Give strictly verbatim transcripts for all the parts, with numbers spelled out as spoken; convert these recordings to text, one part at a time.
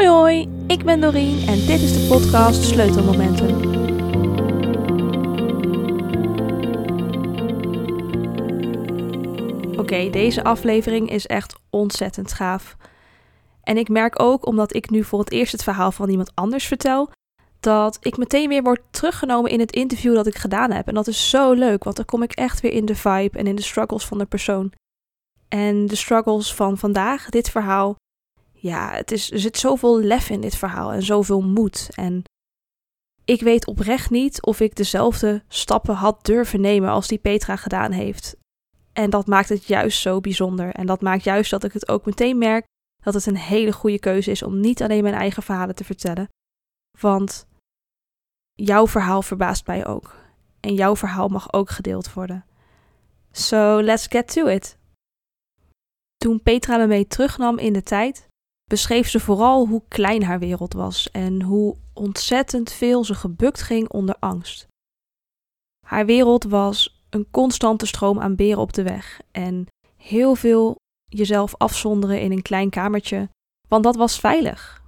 Hoi hoi, ik ben Dorien en dit is de podcast Sleutelmomenten. Oké, okay, deze aflevering is echt ontzettend gaaf. En ik merk ook, omdat ik nu voor het eerst het verhaal van iemand anders vertel, dat ik meteen weer word teruggenomen in het interview dat ik gedaan heb. En dat is zo leuk, want dan kom ik echt weer in de vibe en in de struggles van de persoon. En de struggles van vandaag, dit verhaal, ja, het is, er zit zoveel lef in dit verhaal en zoveel moed. En ik weet oprecht niet of ik dezelfde stappen had durven nemen als die Petra gedaan heeft. En dat maakt het juist zo bijzonder. En dat maakt juist dat ik het ook meteen merk dat het een hele goede keuze is om niet alleen mijn eigen verhalen te vertellen. Want jouw verhaal verbaast mij ook. En jouw verhaal mag ook gedeeld worden. So let's get to it. Toen Petra me mee terugnam in de tijd, beschreef ze vooral hoe klein haar wereld was en hoe ontzettend veel ze gebukt ging onder angst. Haar wereld was een constante stroom aan beren op de weg en heel veel jezelf afzonderen in een klein kamertje, want dat was veilig.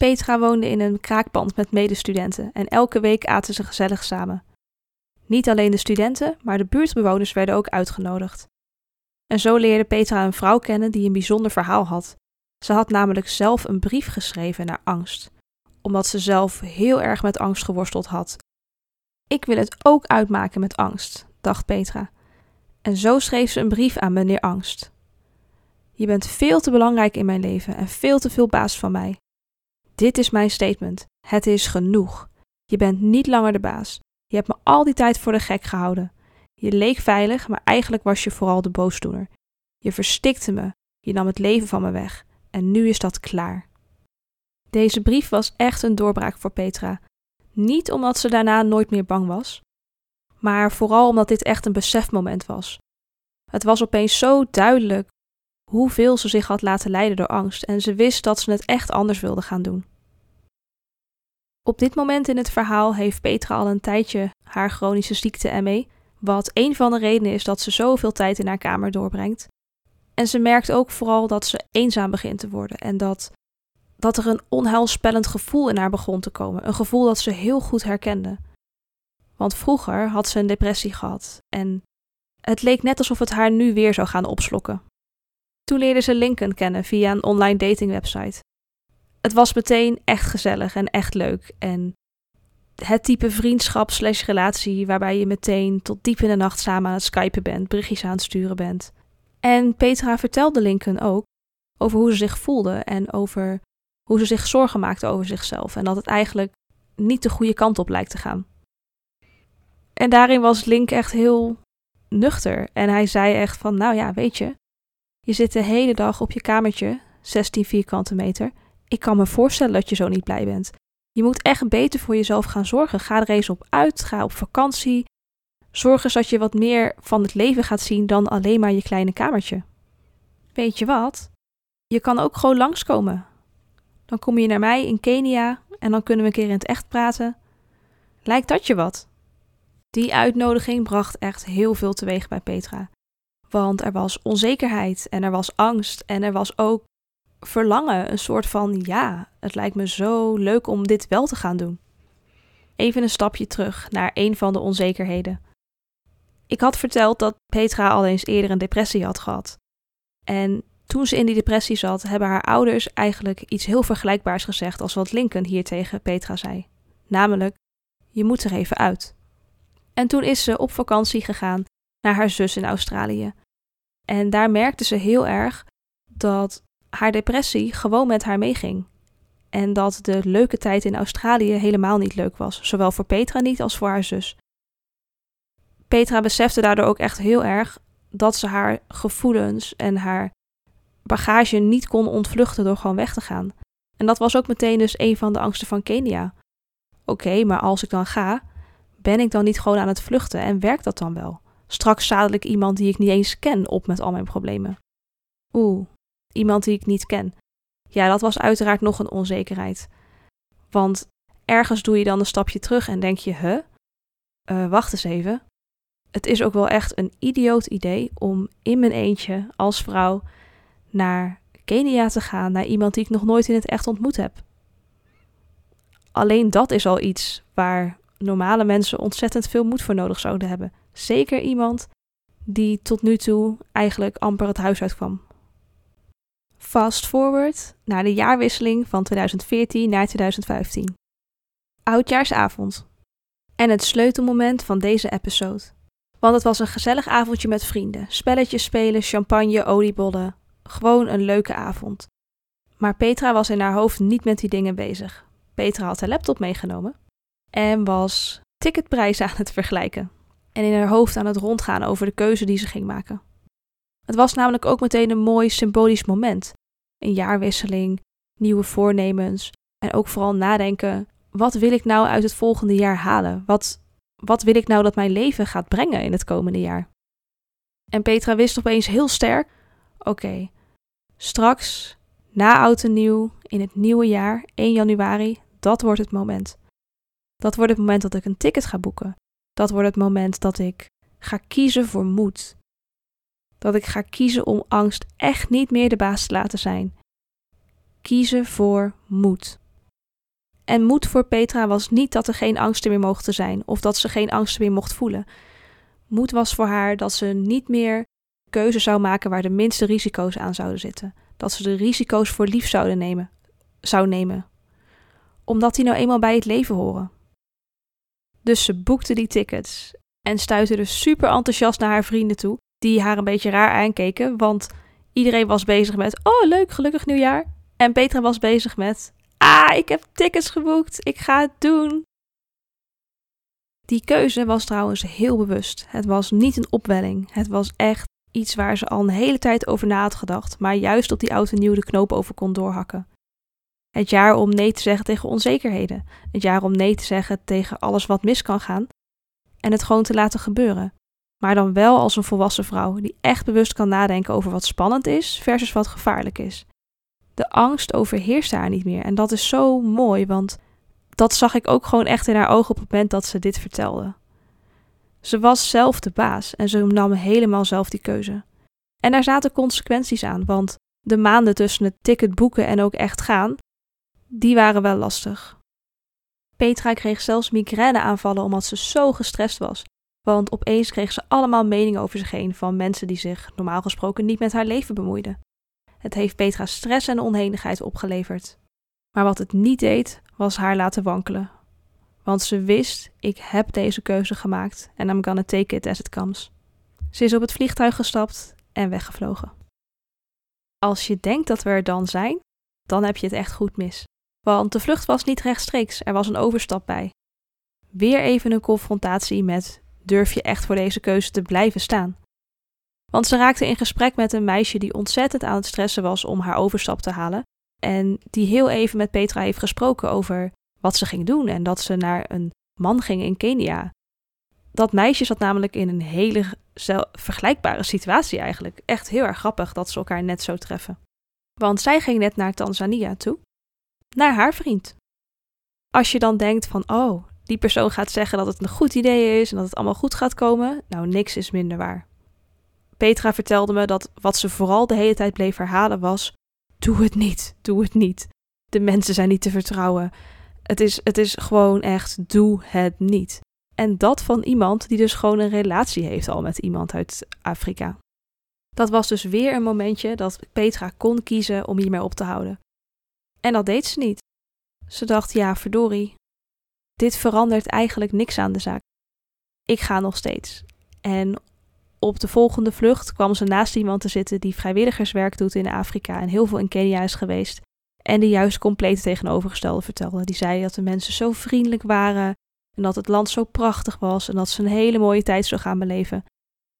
Petra woonde in een kraakpand met medestudenten en elke week aten ze gezellig samen. Niet alleen de studenten, maar de buurtbewoners werden ook uitgenodigd. En zo leerde Petra een vrouw kennen die een bijzonder verhaal had. Ze had namelijk zelf een brief geschreven naar angst, omdat ze zelf heel erg met angst geworsteld had. Ik wil het ook uitmaken met angst, dacht Petra. En zo schreef ze een brief aan meneer Angst. Je bent veel te belangrijk in mijn leven en veel te veel baas van mij. Dit is mijn statement. Het is genoeg. Je bent niet langer de baas. Je hebt me al die tijd voor de gek gehouden. Je leek veilig, maar eigenlijk was je vooral de boosdoener. Je verstikte me. Je nam het leven van me weg. En nu is dat klaar. Deze brief was echt een doorbraak voor Petra. Niet omdat ze daarna nooit meer bang was, maar vooral omdat dit echt een besefmoment was. Het was opeens zo duidelijk hoeveel ze zich had laten leiden door angst en ze wist dat ze het echt anders wilde gaan doen. Op dit moment in het verhaal heeft Petra al een tijdje haar chronische ziekte M E, wat een van de redenen is dat ze zoveel tijd in haar kamer doorbrengt. En ze merkt ook vooral dat ze eenzaam begint te worden en dat, dat er een onheilspellend gevoel in haar begon te komen. Een gevoel dat ze heel goed herkende. Want vroeger had ze een depressie gehad en het leek net alsof het haar nu weer zou gaan opslokken. Toen leerde ze Lincoln kennen via een online datingwebsite. Het was meteen echt gezellig en echt leuk en het type vriendschap slash relatie waarbij je meteen tot diep in de nacht samen aan het skypen bent, berichtjes aan het sturen bent. En Petra vertelde Lincoln ook over hoe ze zich voelde en over hoe ze zich zorgen maakte over zichzelf. En dat het eigenlijk niet de goede kant op lijkt te gaan. En daarin was Link echt heel nuchter. En hij zei echt van, nou ja, weet je, je zit de hele dag op je kamertje, zestien vierkante meter. Ik kan me voorstellen dat je zo niet blij bent. Je moet echt beter voor jezelf gaan zorgen. Ga er eens op uit, ga op vakantie. Zorg eens dat je wat meer van het leven gaat zien dan alleen maar je kleine kamertje. Weet je wat? Je kan ook gewoon langskomen. Dan kom je naar mij in Kenia en dan kunnen we een keer in het echt praten. Lijkt dat je wat? Die uitnodiging bracht echt heel veel teweeg bij Petra. Want er was onzekerheid en er was angst en er was ook verlangen. Een soort van ja, het lijkt me zo leuk om dit wel te gaan doen. Even een stapje terug naar een van de onzekerheden. Ik had verteld dat Petra al eens eerder een depressie had gehad. En toen ze in die depressie zat, hebben haar ouders eigenlijk iets heel vergelijkbaars gezegd als wat Lincoln hier tegen Petra zei. Namelijk, je moet er even uit. En toen is ze op vakantie gegaan naar haar zus in Australië. En daar merkte ze heel erg dat haar depressie gewoon met haar meeging. En dat de leuke tijd in Australië helemaal niet leuk was. Zowel voor Petra niet als voor haar zus. Petra besefte daardoor ook echt heel erg dat ze haar gevoelens en haar bagage niet kon ontvluchten door gewoon weg te gaan. En dat was ook meteen dus een van de angsten van Kenia. Oké, okay, maar als ik dan ga, ben ik dan niet gewoon aan het vluchten en werkt dat dan wel? Straks zadel ik iemand die ik niet eens ken op met al mijn problemen. Oeh, iemand die ik niet ken. Ja, dat was uiteraard nog een onzekerheid. Want ergens doe je dan een stapje terug en denk je, huh? Uh, wacht eens even. Het is ook wel echt een idioot idee om in mijn eentje als vrouw naar Kenia te gaan naar iemand die ik nog nooit in het echt ontmoet heb. Alleen dat is al iets waar normale mensen ontzettend veel moed voor nodig zouden hebben. Zeker iemand die tot nu toe eigenlijk amper het huis uitkwam. Fast forward naar de jaarwisseling van tweeduizend veertien naar tweeduizend vijftien. Oudjaarsavond. En het sleutelmoment van deze episode. Want het was een gezellig avondje met vrienden. Spelletjes spelen, champagne, oliebollen. Gewoon een leuke avond. Maar Petra was in haar hoofd niet met die dingen bezig. Petra had haar laptop meegenomen en was ticketprijzen aan het vergelijken. En in haar hoofd aan het rondgaan over de keuze die ze ging maken. Het was namelijk ook meteen een mooi symbolisch moment. Een jaarwisseling, nieuwe voornemens en ook vooral nadenken. Wat wil ik nou uit het volgende jaar halen? Wat, wat wil ik nou dat mijn leven gaat brengen in het komende jaar? En Petra wist opeens heel sterk, oké, okay, straks na oud en nieuw, in het nieuwe jaar, eerste januari, dat wordt het moment. Dat wordt het moment dat ik een ticket ga boeken. Dat wordt het moment dat ik ga kiezen voor moed. Dat ik ga kiezen om angst echt niet meer de baas te laten zijn. Kiezen voor moed. En moed voor Petra was niet dat er geen angsten meer mochten zijn of dat ze geen angsten meer mocht voelen. Moed was voor haar dat ze niet meer keuze zou maken waar de minste risico's aan zouden zitten. Dat ze de risico's voor lief zouden nemen, zou nemen. Omdat die nou eenmaal bij het leven horen. Dus ze boekte die tickets en stuitte dus super enthousiast naar haar vrienden toe, die haar een beetje raar aankeken, want iedereen was bezig met, oh leuk, gelukkig nieuwjaar. En Petra was bezig met, ah, ik heb tickets geboekt, ik ga het doen. Die keuze was trouwens heel bewust. Het was niet een opwelling. Het was echt iets waar ze al een hele tijd over na had gedacht, maar juist op die oud en nieuw de knoop over kon doorhakken. Het jaar om nee te zeggen tegen onzekerheden. Het jaar om nee te zeggen tegen alles wat mis kan gaan. En het gewoon te laten gebeuren. Maar dan wel als een volwassen vrouw die echt bewust kan nadenken over wat spannend is versus wat gevaarlijk is. De angst overheerst haar niet meer. En dat is zo mooi, want dat zag ik ook gewoon echt in haar ogen op het moment dat ze dit vertelde. Ze was zelf de baas en ze nam helemaal zelf die keuze. En daar zaten consequenties aan, want de maanden tussen het ticket boeken en ook echt gaan, die waren wel lastig. Petra kreeg zelfs migraineaanvallen omdat ze zo gestrest was. Want opeens kreeg ze allemaal meningen over zich heen van mensen die zich normaal gesproken niet met haar leven bemoeiden. Het heeft Petra stress en onenigheid opgeleverd. Maar wat het niet deed, was haar laten wankelen. Want ze wist, ik heb deze keuze gemaakt en I'm gonna take it as it comes. Ze is op het vliegtuig gestapt en weggevlogen. Als je denkt dat we er dan zijn, dan heb je het echt goed mis. Want de vlucht was niet rechtstreeks, er was een overstap bij. Weer even een confrontatie met, durf je echt voor deze keuze te blijven staan? Want ze raakte in gesprek met een meisje die ontzettend aan het stressen was om haar overstap te halen. En die heel even met Petra heeft gesproken over wat ze ging doen en dat ze naar een man ging in Kenia. Dat meisje zat namelijk in een hele vergelijkbare situatie eigenlijk. Echt heel erg grappig dat ze elkaar net zo treffen. Want zij ging net naar Tanzania toe. Naar haar vriend. Als je dan denkt van, oh, die persoon gaat zeggen dat het een goed idee is en dat het allemaal goed gaat komen. Nou, niks is minder waar. Petra vertelde me dat wat ze vooral de hele tijd bleef herhalen was, doe het niet, doe het niet. De mensen zijn niet te vertrouwen. Het is, het is gewoon echt, doe het niet. En dat van iemand die dus gewoon een relatie heeft al met iemand uit Afrika. Dat was dus weer een momentje dat Petra kon kiezen om hiermee op te houden. En dat deed ze niet. Ze dacht, ja verdorie, dit verandert eigenlijk niks aan de zaak. Ik ga nog steeds. En op de volgende vlucht kwam ze naast iemand te zitten die vrijwilligerswerk doet in Afrika en heel veel in Kenia is geweest. En die juist compleet tegenovergestelde vertelde. Die zei dat de mensen zo vriendelijk waren en dat het land zo prachtig was en dat ze een hele mooie tijd zou gaan beleven.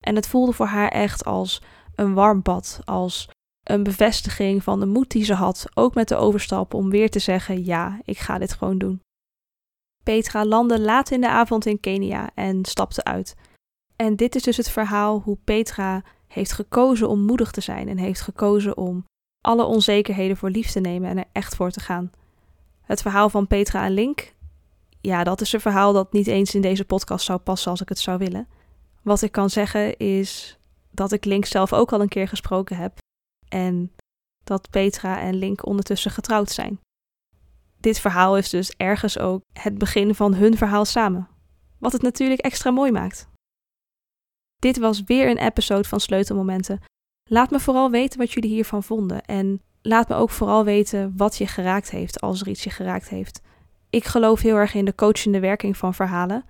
En het voelde voor haar echt als een warm bad, als een bevestiging van de moed die ze had, ook met de overstap, om weer te zeggen, ja, ik ga dit gewoon doen. Petra landde laat in de avond in Kenia en stapte uit. En dit is dus het verhaal hoe Petra heeft gekozen om moedig te zijn en heeft gekozen om alle onzekerheden voor lief te nemen en er echt voor te gaan. Het verhaal van Petra en Link, ja, dat is een verhaal dat niet eens in deze podcast zou passen als ik het zou willen. Wat ik kan zeggen is dat ik Link zelf ook al een keer gesproken heb. En dat Petra en Link ondertussen getrouwd zijn. Dit verhaal is dus ergens ook het begin van hun verhaal samen. Wat het natuurlijk extra mooi maakt. Dit was weer een episode van Sleutelmomenten. Laat me vooral weten wat jullie hiervan vonden. En laat me ook vooral weten wat je geraakt heeft als er iets je geraakt heeft. Ik geloof heel erg in de coachende werking van verhalen.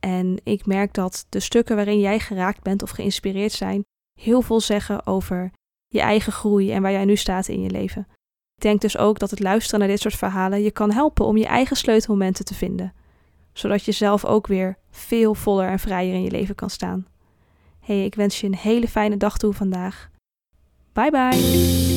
En ik merk dat de stukken waarin jij geraakt bent of geïnspireerd zijn, heel veel zeggen over je eigen groei en waar jij nu staat in je leven. Ik denk dus ook dat het luisteren naar dit soort verhalen je kan helpen om je eigen sleutelmomenten te vinden. Zodat je zelf ook weer veel voller en vrijer in je leven kan staan. Hey, ik wens je een hele fijne dag toe vandaag. Bye bye!